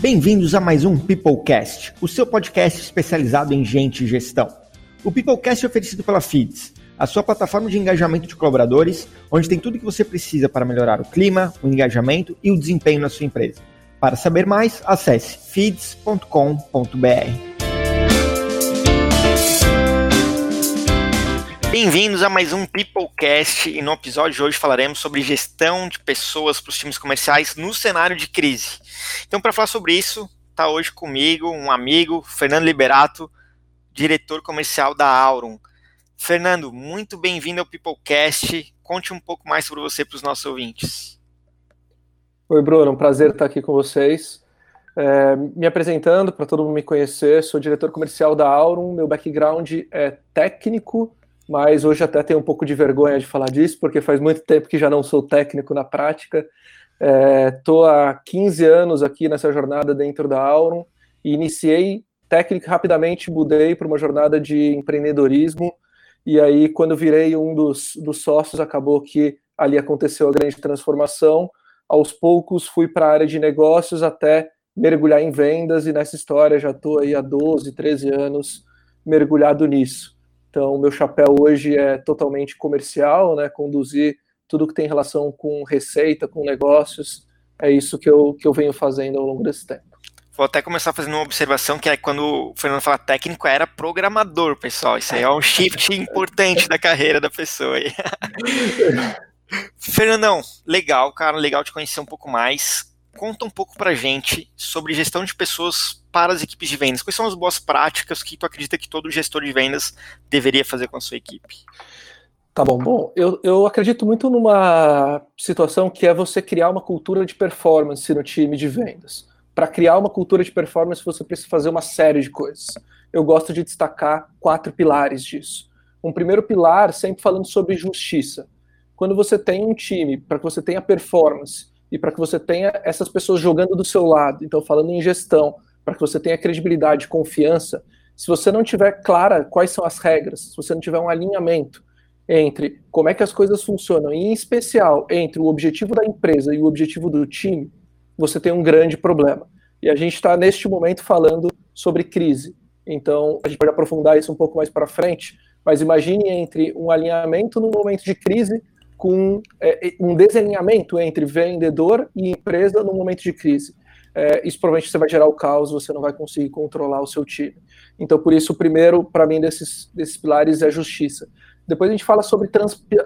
Bem-vindos a mais um PeopleCast, o seu podcast especializado em gente e gestão. O PeopleCast é oferecido pela Feeds, a sua plataforma de engajamento de colaboradores, onde tem tudo o que você precisa para melhorar o clima, o engajamento e o desempenho na sua empresa. Para saber mais, acesse feeds.com.br. Bem-vindos a mais um PeopleCast e no episódio de hoje falaremos sobre gestão de pessoas para os times comerciais no cenário de crise. Então, para falar sobre isso, está hoje comigo um amigo, Fernando Liberato, diretor comercial da Aurum. Fernando, muito bem-vindo ao PeopleCast. Conte um pouco mais sobre você para os nossos ouvintes. Oi, Bruno, um prazer estar aqui com vocês. Me apresentando, para todo mundo me conhecer, sou diretor comercial da Aurum, meu background é técnico, mas hoje até tenho um pouco de vergonha de falar disso, porque faz muito tempo que já não sou técnico na prática. Estou há 15 anos aqui nessa jornada dentro da Aurum, e iniciei técnico rapidamente, mudei para uma jornada de empreendedorismo, e aí quando virei um dos sócios, acabou que ali aconteceu a grande transformação. Aos poucos fui para a área de negócios até mergulhar em vendas e nessa história já estou aí há 12, 13 anos mergulhado nisso. Então, meu chapéu hoje é totalmente comercial, né? Conduzir tudo que tem relação com receita, com negócios, é isso que eu venho fazendo ao longo desse tempo. Vou até começar fazendo uma observação, que é quando o Fernando fala técnico, era programador, pessoal. Isso aí é um shift importante da carreira da pessoa aí. Fernandão, legal, cara, legal te conhecer um pouco mais. Conta um pouco pra gente sobre gestão de pessoas para as equipes de vendas. Quais são as boas práticas que tu acredita que todo gestor de vendas deveria fazer com a sua equipe? Tá bom. Eu acredito muito numa situação que é você criar uma cultura de performance no time de vendas. Para criar uma cultura de performance, você precisa fazer uma série de coisas. Eu gosto de destacar 4 pilares disso. Um primeiro pilar, sempre falando sobre justiça. Quando você tem um time, para que você tenha performance e para que você tenha essas pessoas jogando do seu lado, então falando em gestão, para que você tenha credibilidade, confiança, se você não tiver clara quais são as regras, se você não tiver um alinhamento entre como é que as coisas funcionam, e em especial entre o objetivo da empresa e o objetivo do time, você tem um grande problema. E a gente está neste momento falando sobre crise. Então, a gente pode aprofundar isso um pouco mais para frente, mas imagine entre um alinhamento no momento de crise com um desalinhamento entre vendedor e empresa no momento de crise. Isso provavelmente você vai gerar o caos, você não vai conseguir controlar o seu time. Então, por isso, o primeiro, para mim, desses pilares é a justiça. Depois a gente fala sobre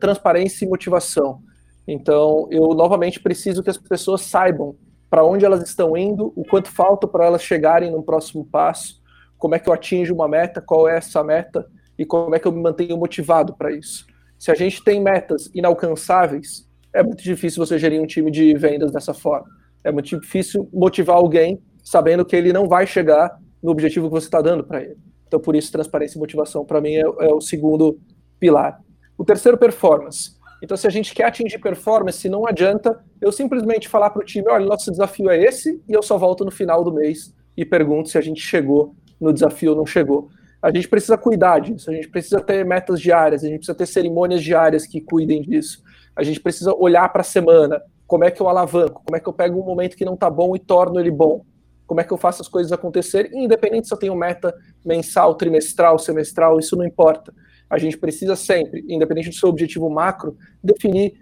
transparência e motivação. Então, eu novamente preciso que as pessoas saibam para onde elas estão indo, o quanto falta para elas chegarem no próximo passo, como é que eu atinjo uma meta, qual é essa meta e como é que eu me mantenho motivado para isso. Se a gente tem metas inalcançáveis, é muito difícil você gerir um time de vendas dessa forma. É muito difícil motivar alguém sabendo que ele não vai chegar no objetivo que você está dando para ele. Então, por isso, transparência e motivação, para mim, é o segundo pilar. O terceiro, performance. Então, se a gente quer atingir performance, não adianta eu simplesmente falar para o time, olha, nosso desafio é esse, e eu só volto no final do mês e pergunto se a gente chegou no desafio ou não chegou. A gente precisa cuidar disso, a gente precisa ter metas diárias, a gente precisa ter cerimônias diárias que cuidem disso. A gente precisa olhar para a semana, como é que eu alavanco, como é que eu pego um momento que não está bom e torno ele bom, como é que eu faço as coisas acontecerem, independente se eu tenho meta mensal, trimestral, semestral, isso não importa. A gente precisa sempre, independente do seu objetivo macro, definir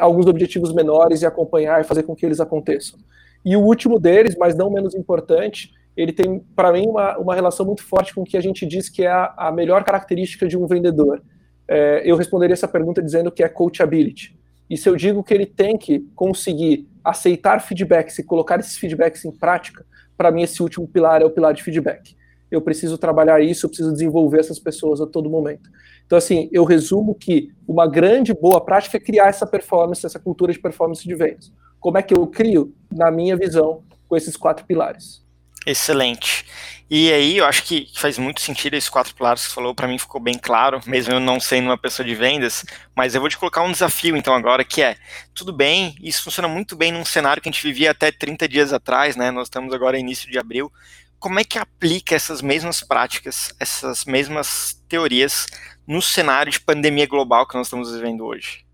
alguns objetivos menores e acompanhar e fazer com que eles aconteçam. E o último deles, mas não menos importante, ele tem, para mim, uma relação muito forte com o que a gente diz que é a melhor característica de um vendedor. Eu responderia essa pergunta dizendo que é coachability. E se eu digo que ele tem que conseguir aceitar feedbacks e colocar esses feedbacks em prática, para mim esse último pilar é o pilar de feedback. Eu preciso trabalhar isso, eu preciso desenvolver essas pessoas a todo momento. Então, assim, eu resumo que uma grande boa prática é criar essa performance, essa cultura de performance de vendas. Como é que eu crio? Na minha visão, com esses 4 pilares. Excelente. E aí, eu acho que faz muito sentido esses 4 pilares que você falou, para mim ficou bem claro, mesmo eu não sendo uma pessoa de vendas, mas eu vou te colocar um desafio então agora, que é, tudo bem, isso funciona muito bem num cenário que a gente vivia até 30 dias atrás, né? Nós estamos agora início de abril. Como é que aplica essas mesmas práticas, essas mesmas teorias no cenário de pandemia global que nós estamos vivendo hoje?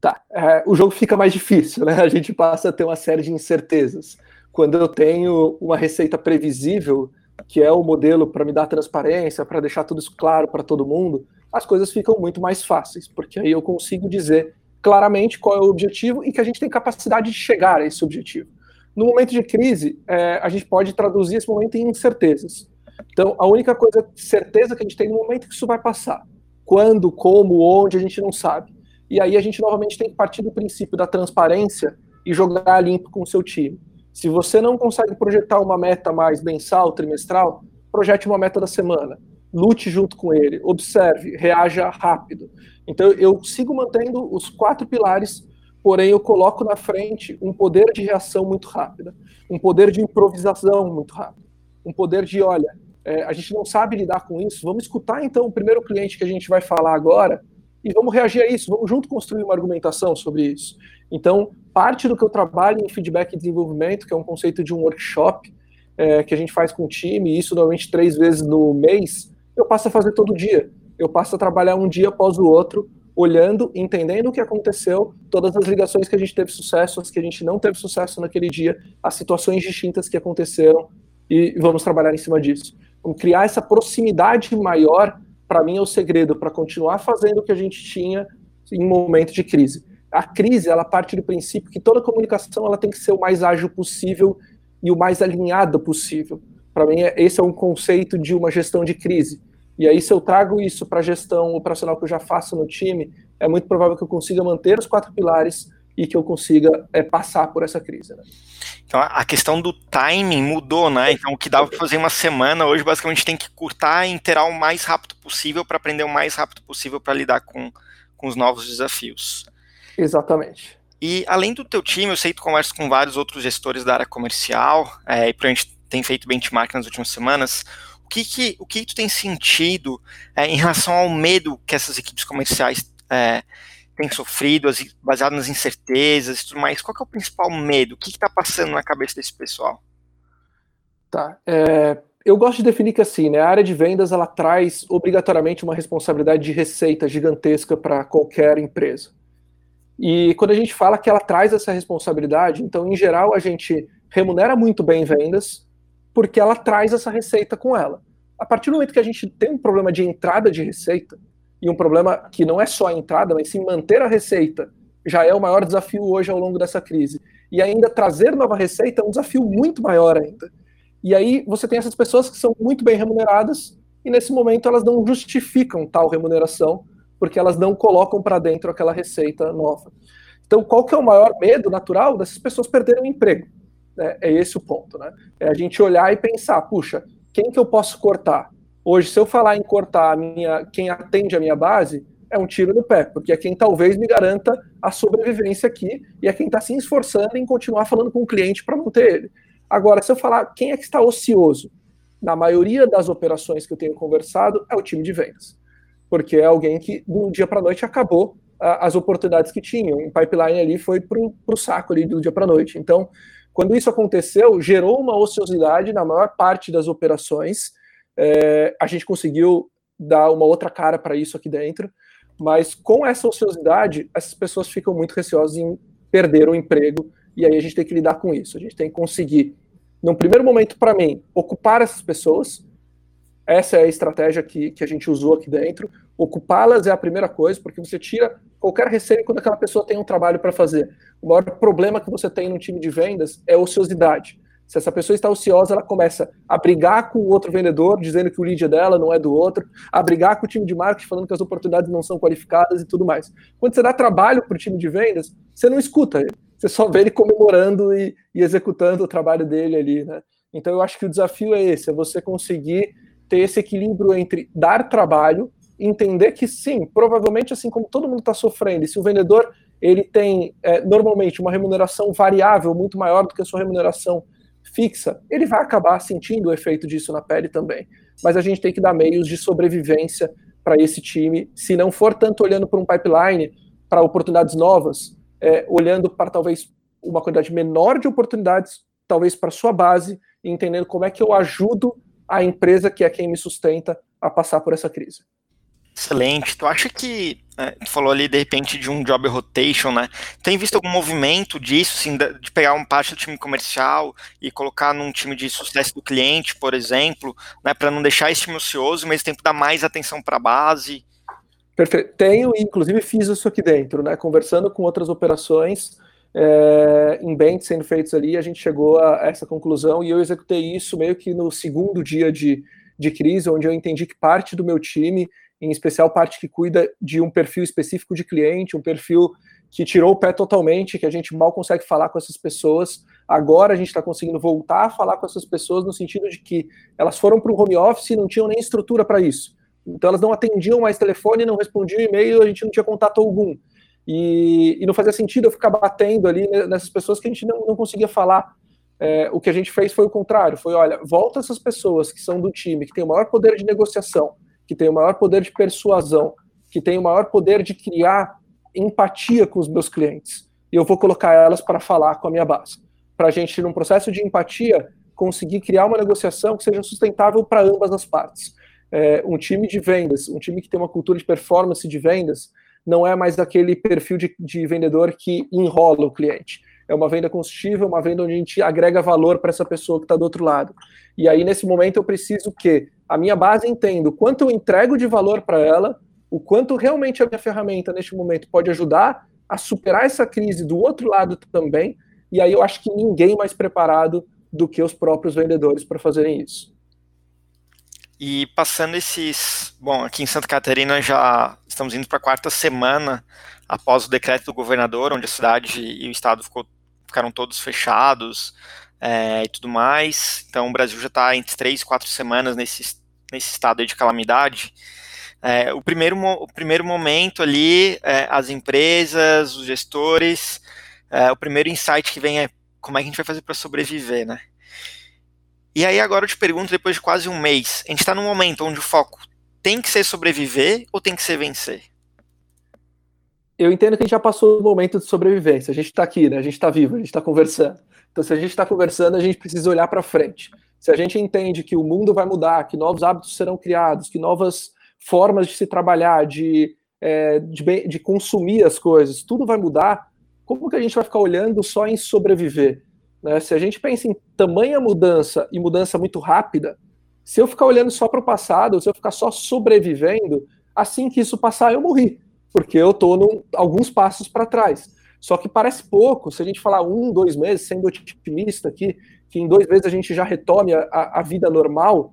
Tá, o jogo fica mais difícil, né? A gente passa a ter uma série de incertezas. quando eu tenho uma receita previsível, que é o modelo para me dar transparência, para deixar tudo isso claro para todo mundo, as coisas ficam muito mais fáceis, porque aí eu consigo dizer claramente qual é o objetivo e que a gente tem capacidade de chegar a esse objetivo. No momento de crise, a gente pode traduzir esse momento em incertezas. Então, a única coisa, certeza que a gente tem no momento é que isso vai passar. Quando, como, onde, a gente não sabe. E aí a gente novamente tem que partir do princípio da transparência e jogar limpo com o seu time. Se você não consegue projetar uma meta mais mensal, trimestral, projete uma meta da semana. Lute junto com ele, observe, reaja rápido. Então, eu sigo mantendo os 4 pilares, porém eu coloco na frente um poder de reação muito rápida, um poder de improvisação muito rápido, um poder de, olha, a gente não sabe lidar com isso, vamos escutar então o primeiro cliente que a gente vai falar agora e vamos reagir a isso, vamos junto construir uma argumentação sobre isso. Então, parte do que eu trabalho em feedback e desenvolvimento, que é um conceito de um workshop que a gente faz com o time, e isso normalmente 3 vezes no mês, eu passo a fazer todo dia. Eu passo a trabalhar um dia após o outro, olhando, entendendo o que aconteceu, todas as ligações que a gente teve sucesso, as que a gente não teve sucesso naquele dia, as situações distintas que aconteceram, e vamos trabalhar em cima disso. Então, criar essa proximidade maior, para mim, é o segredo para continuar fazendo o que a gente tinha em momento de crise. A crise, ela parte do princípio que toda comunicação ela tem que ser o mais ágil possível e o mais alinhada possível. Para mim, esse é um conceito de uma gestão de crise. E aí, se eu trago isso para a gestão operacional que eu já faço no time, é muito provável que eu consiga manter os 4 pilares e que eu consiga passar por essa crise, né? Então, a questão do timing mudou, né? Então, o que dava para fazer uma semana, hoje, basicamente, tem que cortar e inteirar o mais rápido possível para aprender o mais rápido possível para lidar com os novos desafios. Exatamente. E, além do teu time, eu sei que tu conversa com vários outros gestores da área comercial, e para a gente tem feito benchmark nas últimas semanas, o que tu tem sentido em relação ao medo que essas equipes comerciais têm sofrido, baseado nas incertezas e tudo mais? Qual que é o principal medo? O que está passando na cabeça desse pessoal? Tá. Eu gosto de definir que assim, né, a área de vendas ela traz obrigatoriamente uma responsabilidade de receita gigantesca para qualquer empresa. E quando a gente fala que ela traz essa responsabilidade, então, em geral, a gente remunera muito bem vendas, porque ela traz essa receita com ela. A partir do momento que a gente tem um problema de entrada de receita, e um problema que não é só a entrada, mas sim manter a receita, já é o maior desafio hoje ao longo dessa crise. E ainda trazer nova receita é um desafio muito maior ainda. E aí você tem essas pessoas que são muito bem remuneradas, e nesse momento elas não justificam tal remuneração, porque elas não colocam para dentro aquela receita nova. Então, qual que é o maior medo natural dessas pessoas perderem o emprego? É esse o ponto, né? É a gente olhar e pensar, puxa, quem que eu posso cortar? Hoje, se eu falar em cortar quem atende a minha base, é um tiro no pé, porque é quem talvez me garanta a sobrevivência aqui e é quem está se esforçando em continuar falando com o cliente para manter ele. Agora, se eu falar quem é que está ocioso, na maioria das operações que eu tenho conversado, é o time de vendas, porque é alguém que, de um dia para a noite, acabou as oportunidades que tinha. O pipeline ali foi para o saco ali do dia para a noite. Então, quando isso aconteceu, gerou uma ociosidade na maior parte das operações. A gente conseguiu dar uma outra cara para isso aqui dentro, mas com essa ociosidade, essas pessoas ficam muito receosas em perder o emprego, e aí a gente tem que lidar com isso. A gente tem que conseguir, num primeiro momento, para mim, ocupar essas pessoas. Essa é a estratégia que a gente usou aqui dentro. Ocupá-las é a primeira coisa, porque você tira qualquer receio quando aquela pessoa tem um trabalho para fazer. O maior problema que você tem no time de vendas é a ociosidade. Se essa pessoa está ociosa, ela começa a brigar com o outro vendedor, dizendo que o lead é dela, não é do outro, a brigar com o time de marketing, falando que as oportunidades não são qualificadas e tudo mais. Quando você dá trabalho para o time de vendas, você não escuta ele. Você só vê ele comemorando e executando o trabalho dele ali, né? Então, eu acho que o desafio é esse, é você conseguir ter esse equilíbrio entre dar trabalho, entender que sim, provavelmente assim como todo mundo está sofrendo, e se o vendedor ele tem normalmente uma remuneração variável muito maior do que a sua remuneração fixa, ele vai acabar sentindo o efeito disso na pele também. Mas a gente tem que dar meios de sobrevivência para esse time, se não for tanto olhando para um pipeline, para oportunidades novas, olhando para talvez uma quantidade menor de oportunidades, talvez para sua base, e entendendo como é que eu ajudo a empresa que é quem me sustenta a passar por essa crise. Excelente. Tu acha que, tu falou ali de repente de um job rotation, né? Tem visto algum movimento disso, assim, de pegar uma parte do time comercial e colocar num time de sucesso do cliente, por exemplo, né, para não deixar esse time ocioso, mas tempo dar mais atenção para a base? Perfeito. Tenho, inclusive fiz isso aqui dentro, né? Conversando com outras operações, em bens sendo feitos ali, a gente chegou a essa conclusão e eu executei isso meio que no segundo dia de crise, onde eu entendi que parte do meu time, em especial parte que cuida de um perfil específico de cliente, um perfil que tirou o pé totalmente, que a gente mal consegue falar com essas pessoas. Agora a gente está conseguindo voltar a falar com essas pessoas no sentido de que elas foram para o home office e não tinham nem estrutura para isso. Então elas não atendiam mais telefone, não respondiam e-mail, a gente não tinha contato algum. E não fazia sentido eu ficar batendo ali nessas pessoas que a gente não conseguia falar. O que a gente fez foi o contrário, foi, olha, volta essas pessoas que são do time, que tem o maior poder de negociação, que tem o maior poder de persuasão, que tem o maior poder de criar empatia com os meus clientes. E eu vou colocar elas para falar com a minha base. Para a gente, num processo de empatia, conseguir criar uma negociação que seja sustentável para ambas as partes. Um time de vendas, um time que tem uma cultura de performance de vendas, não é mais daquele perfil de vendedor que enrola o cliente. É uma venda consistível, uma venda onde a gente agrega valor para essa pessoa que está do outro lado. E aí, nesse momento, eu preciso que a minha base entenda o quanto eu entrego de valor para ela, o quanto realmente a minha ferramenta, neste momento, pode ajudar a superar essa crise do outro lado também. E aí, eu acho que ninguém mais preparado do que os próprios vendedores para fazerem isso. E passando esses... Bom, aqui em Santa Catarina já estamos indo para a quarta semana após o decreto do governador, onde a cidade e o estado ficaram todos fechados e tudo mais. Então o Brasil já está entre 3 e 4 semanas nesse estado aí de calamidade. O primeiro momento ali, as empresas, os gestores, o primeiro insight que vem é como é que a gente vai fazer para sobreviver, né? E aí agora eu te pergunto, depois de quase um mês, a gente está num momento onde o foco tem que ser sobreviver ou tem que ser vencer? Eu entendo que a gente já passou do momento de sobrevivência. A gente está aqui, né? A gente está vivo, a gente está conversando. Então, se a gente está conversando, a gente precisa olhar para frente. Se a gente entende que o mundo vai mudar, que novos hábitos serão criados, que novas formas de se trabalhar, de consumir as coisas, tudo vai mudar, como que a gente vai ficar olhando só em sobreviver? Né? Se a gente pensa em tamanha mudança e mudança muito rápida, se eu ficar olhando só para o passado, se eu ficar só sobrevivendo, assim que isso passar, eu morri. Porque eu estou alguns passos para trás. Só que parece pouco, se a gente falar 1, 2 meses, sendo otimista aqui, que em 2 meses a gente já retome a vida normal,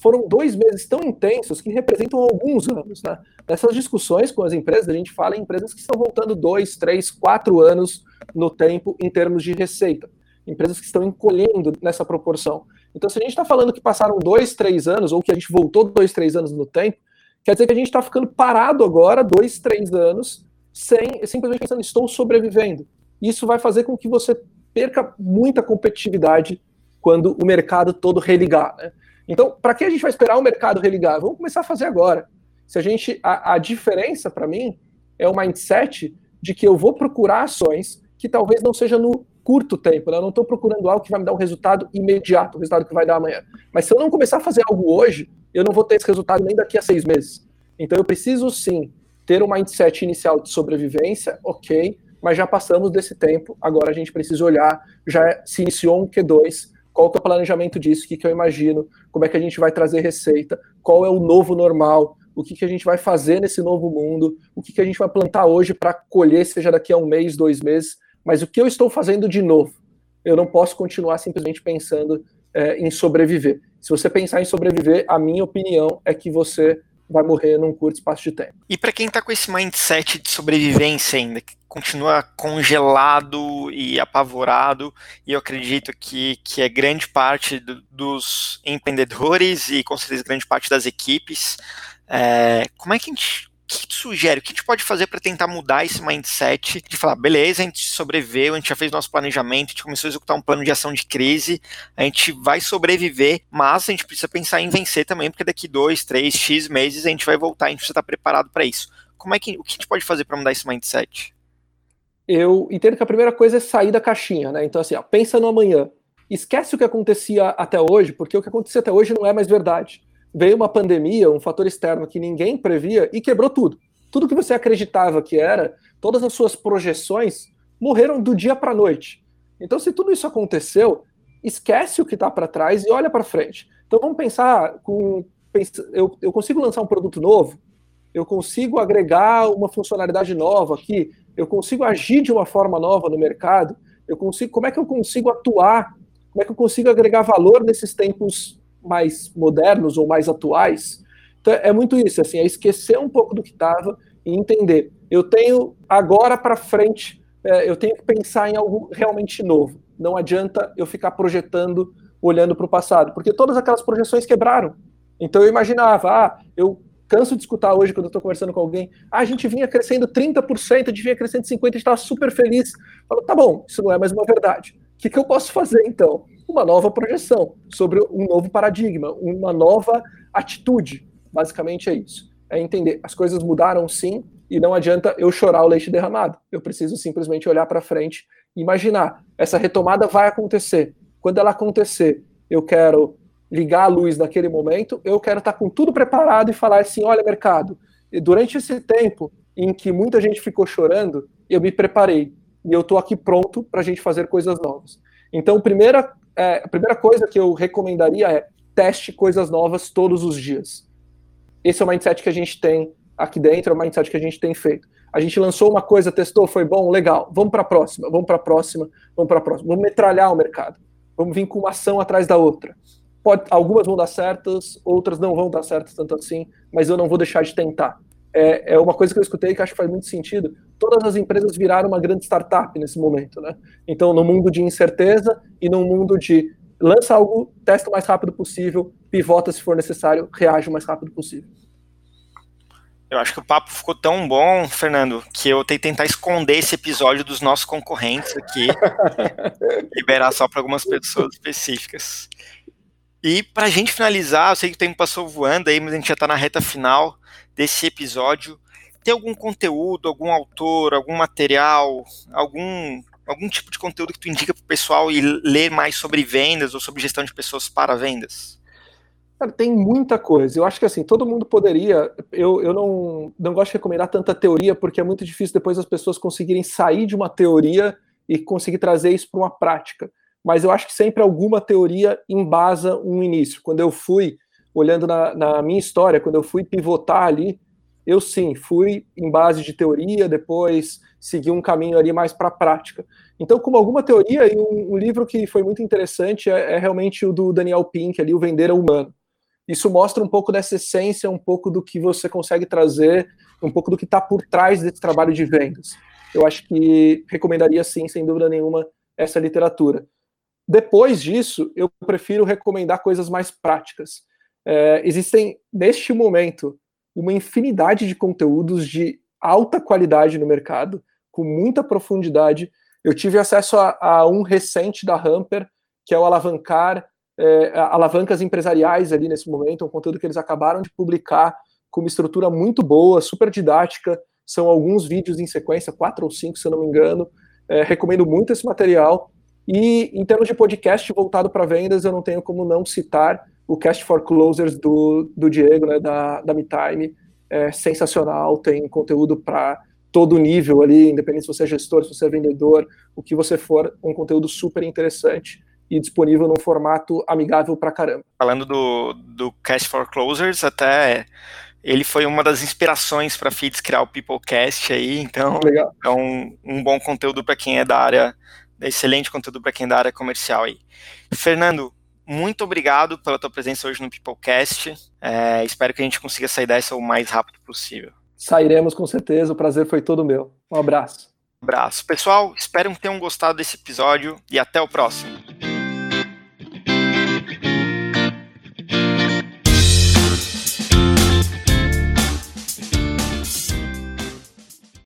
foram 2 meses tão intensos que representam alguns anos. Né? Nessas discussões com as empresas, a gente fala em empresas que estão voltando 2, 3, 4 anos no tempo em termos de receita. Empresas que estão encolhendo nessa proporção. Então, se a gente está falando que passaram 2, 3 anos, ou que a gente voltou 2, 3 anos no tempo, quer dizer que a gente está ficando parado agora, 2, 3 anos, simplesmente pensando, estou sobrevivendo. Isso vai fazer com que você perca muita competitividade quando o mercado todo religar. Né? Então, para que a gente vai esperar o mercado religar? Vamos começar a fazer agora. Se a gente, a diferença, para mim, é o mindset de que eu vou procurar ações que talvez não seja no curto tempo. Né? Eu não estou procurando algo que vai me dar um resultado imediato, um resultado que vai dar amanhã. Mas se eu não começar a fazer algo hoje, eu não vou ter esse resultado nem daqui a 6 meses. Então eu preciso sim ter um mindset inicial de sobrevivência, ok, mas já passamos desse tempo, agora a gente precisa olhar, já se iniciou um Q2, qual que é o planejamento disso, o que eu imagino, como é que a gente vai trazer receita, qual é o novo normal, o que a gente vai fazer nesse novo mundo, o que a gente vai plantar hoje para colher, seja daqui a 1 mês, 2 meses, mas o que eu estou fazendo de novo? Eu não posso continuar simplesmente pensando em sobreviver. Se você pensar em sobreviver, a minha opinião é que você vai morrer num curto espaço de tempo. E para quem está com esse mindset de sobrevivência ainda, que continua congelado e apavorado, e eu acredito que é grande parte dos empreendedores e, com certeza, grande parte das equipes, como é que a gente... O que tu sugere? O que a gente pode fazer para tentar mudar esse mindset de falar, beleza, a gente sobreviveu, a gente já fez nosso planejamento, a gente começou a executar um plano de ação de crise, a gente vai sobreviver, mas a gente precisa pensar em vencer também, porque daqui 2, 3, X meses a gente vai voltar, a gente precisa estar preparado para isso. O que a gente pode fazer para mudar esse mindset? Eu entendo que a primeira coisa é sair da caixinha, né? Então assim, ó, pensa no amanhã. Esquece o que acontecia até hoje, porque o que acontecia até hoje não é mais verdade. veio uma pandemia, um fator externo que ninguém previa e quebrou tudo. Tudo que você acreditava que era, todas as suas projeções morreram do dia para a noite. Então, se tudo isso aconteceu, esquece o que está para trás e olha para frente. Então, vamos pensar, eu consigo lançar um produto novo? Eu consigo agregar uma funcionalidade nova aqui? Eu consigo agir de uma forma nova no mercado? Como é que eu consigo atuar? Como é que eu consigo agregar valor nesses tempos mais modernos ou mais atuais? Então, é muito isso, assim, é esquecer um pouco do que estava e entender. Eu tenho agora para frente, eu tenho que pensar em algo realmente novo. Não adianta eu ficar projetando, olhando para o passado, porque todas aquelas projeções quebraram. Então eu imaginava, eu canso de escutar hoje quando eu estou conversando com alguém, a gente vinha crescendo 30%, a gente vinha crescendo 50%, a gente estava super feliz. Eu falo, tá bom, isso não é mais uma verdade. O que eu posso fazer, então? Uma nova projeção sobre um novo paradigma, uma nova atitude. Basicamente é isso. É entender, as coisas mudaram sim, e não adianta eu chorar o leite derramado. Eu preciso simplesmente olhar para frente e imaginar. Essa retomada vai acontecer. Quando ela acontecer, eu quero ligar a luz naquele momento, eu quero estar com tudo preparado e falar assim, olha, mercado, durante esse tempo em que muita gente ficou chorando, eu me preparei. E eu estou aqui pronto para a gente fazer coisas novas. Então, a primeira coisa que eu recomendaria é teste coisas novas todos os dias. Esse é o mindset que a gente tem aqui dentro, é o mindset que a gente tem feito. A gente lançou uma coisa, testou, foi bom, legal. Vamos para a próxima. Vamos metralhar o mercado. Vamos vir com uma ação atrás da outra. Algumas vão dar certas, outras não vão dar certas tanto assim, mas eu não vou deixar de tentar. É uma coisa que eu escutei que acho que faz muito sentido. Todas as empresas viraram uma grande startup nesse momento, né? Então, no mundo de incerteza e no mundo de lança algo, testa o mais rápido possível, pivota se for necessário, reage o mais rápido possível. Eu acho que o papo ficou tão bom, Fernando, que eu tentar esconder esse episódio dos nossos concorrentes aqui, liberar só para algumas pessoas específicas. E para a gente finalizar, eu sei que o tempo passou voando aí, mas a gente já está na reta final desse episódio. Tem algum conteúdo, algum autor, algum material, algum tipo de conteúdo que tu indica para o pessoal e ler mais sobre vendas ou sobre gestão de pessoas para vendas? Cara, tem muita coisa. Eu acho que assim, todo mundo poderia... Eu não gosto de recomendar tanta teoria, porque é muito difícil depois as pessoas conseguirem sair de uma teoria e conseguir trazer isso para uma prática. Mas eu acho que sempre alguma teoria embasa um início. Quando eu fui, olhando na minha história, quando eu fui pivotar ali, eu sim, fui em base de teoria, depois segui um caminho ali mais para a prática. Então, como alguma teoria, e um livro que foi muito interessante é realmente o do Daniel Pink, ali, o Vender é Humano. Isso mostra um pouco dessa essência, um pouco do que você consegue trazer, um pouco do que está por trás desse trabalho de vendas. Eu acho que recomendaria sim, sem dúvida nenhuma, essa literatura. Depois disso, eu prefiro recomendar coisas mais práticas. Existem, neste momento, uma infinidade de conteúdos de alta qualidade no mercado, com muita profundidade. Eu tive acesso a um recente da Ramper, que é o Alavancas Empresariais, ali nesse momento, um conteúdo que eles acabaram de publicar, com uma estrutura muito boa, super didática. São alguns vídeos em sequência, 4 ou 5, se eu não me engano. Recomendo muito esse material. E em termos de podcast voltado para vendas, eu não tenho como não citar o Cast for Closers do Diego, né, da MeTime. É sensacional, tem conteúdo para todo nível ali, independente se você é gestor, se você é vendedor, o que você for, um conteúdo super interessante e disponível num formato amigável pra caramba. Falando do Cast for Closers, até ele foi uma das inspirações para Feeds criar o PeopleCast aí, então legal. É um bom conteúdo para quem é da área... Excelente conteúdo para quem é da área comercial aí. Fernando, muito obrigado pela tua presença hoje no PeopleCast. Espero que a gente consiga sair dessa o mais rápido possível. Sairemos com certeza, o prazer foi todo meu. Um abraço. Pessoal, espero que tenham gostado desse episódio e até o próximo.